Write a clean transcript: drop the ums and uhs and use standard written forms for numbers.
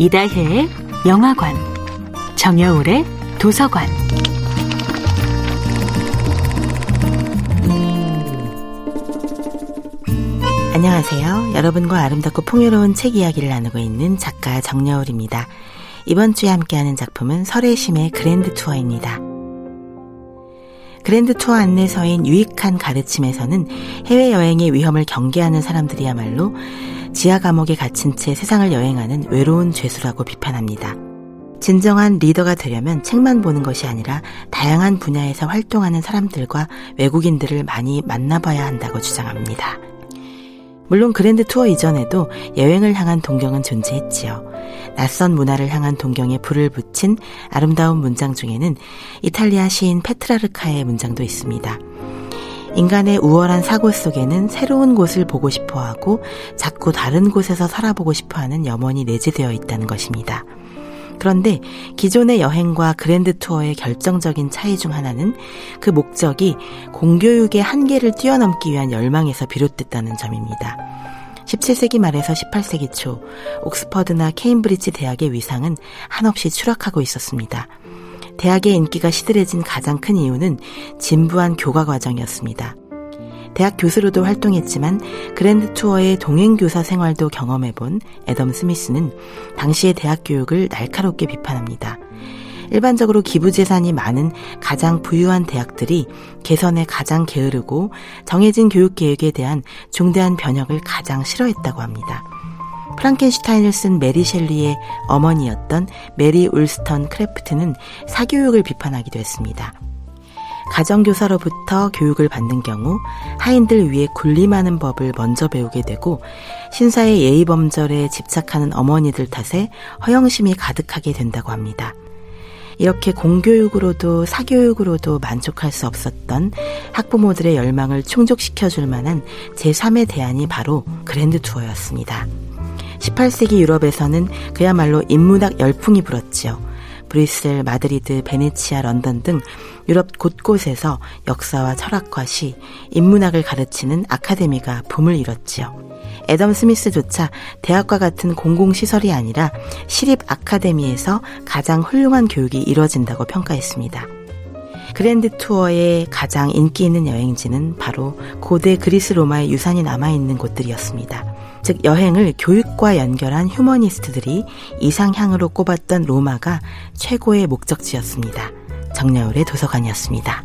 이다혜의 영화관, 정여울의 도서관. 안녕하세요. 여러분과 아름답고 풍요로운 책 이야기를 나누고 있는 작가 정여울입니다. 이번 주에 함께하는 작품은 설혜심의 그랜드 투어입니다. 그랜드 투어 안내서인 유익한 가르침에서는 해외여행의 위험을 경계하는 사람들이야말로 지하 감옥에 갇힌 채 세상을 여행하는 외로운 죄수라고 비판합니다. 진정한 리더가 되려면 책만 보는 것이 아니라 다양한 분야에서 활동하는 사람들과 외국인들을 많이 만나봐야 한다고 주장합니다. 물론 그랜드 투어 이전에도 여행을 향한 동경은 존재했지요. 낯선 문화를 향한 동경에 불을 붙인 아름다운 문장 중에는 이탈리아 시인 페트라르카의 문장도 있습니다. 인간의 우월한 사고 속에는 새로운 곳을 보고 싶어하고 자꾸 다른 곳에서 살아보고 싶어하는 염원이 내재되어 있다는 것입니다. 그런데 기존의 여행과 그랜드 투어의 결정적인 차이 중 하나는 그 목적이 공교육의 한계를 뛰어넘기 위한 열망에서 비롯됐다는 점입니다. 17세기 말에서 18세기 초 옥스퍼드나 케임브리지 대학의 위상은 한없이 추락하고 있었습니다. 대학의 인기가 시들해진 가장 큰 이유는 진부한 교과 과정이었습니다. 대학 교수로도 활동했지만 그랜드 투어의 동행교사 생활도 경험해본 애덤 스미스는 당시의 대학 교육을 날카롭게 비판합니다. 일반적으로 기부재산이 많은 가장 부유한 대학들이 개선에 가장 게으르고 정해진 교육계획에 대한 중대한 변혁을 가장 싫어했다고 합니다. 프랑켄슈타인을 쓴 메리 셸리의 어머니였던 메리 울스턴 크래프트는 사교육을 비판하기도 했습니다. 가정교사로부터 교육을 받는 경우 하인들 위에 군림하는 법을 먼저 배우게 되고 신사의 예의범절에 집착하는 어머니들 탓에 허영심이 가득하게 된다고 합니다. 이렇게 공교육으로도 사교육으로도 만족할 수 없었던 학부모들의 열망을 충족시켜줄 만한 제3의 대안이 바로 그랜드 투어였습니다. 18세기 유럽에서는 그야말로 인문학 열풍이 불었지요. 브뤼셀, 마드리드, 베네치아, 런던 등 유럽 곳곳에서 역사와 철학과 시, 인문학을 가르치는 아카데미가 붐을 일었지요. 애덤 스미스조차 대학과 같은 공공시설이 아니라 시립 아카데미에서 가장 훌륭한 교육이 이뤄진다고 평가했습니다. 그랜드 투어의 가장 인기 있는 여행지는 바로 고대 그리스 로마의 유산이 남아있는 곳들이었습니다. 즉 여행을 교육과 연결한 휴머니스트들이 이상향으로 꼽았던 로마가 최고의 목적지였습니다. 정여울의 도서관이었습니다.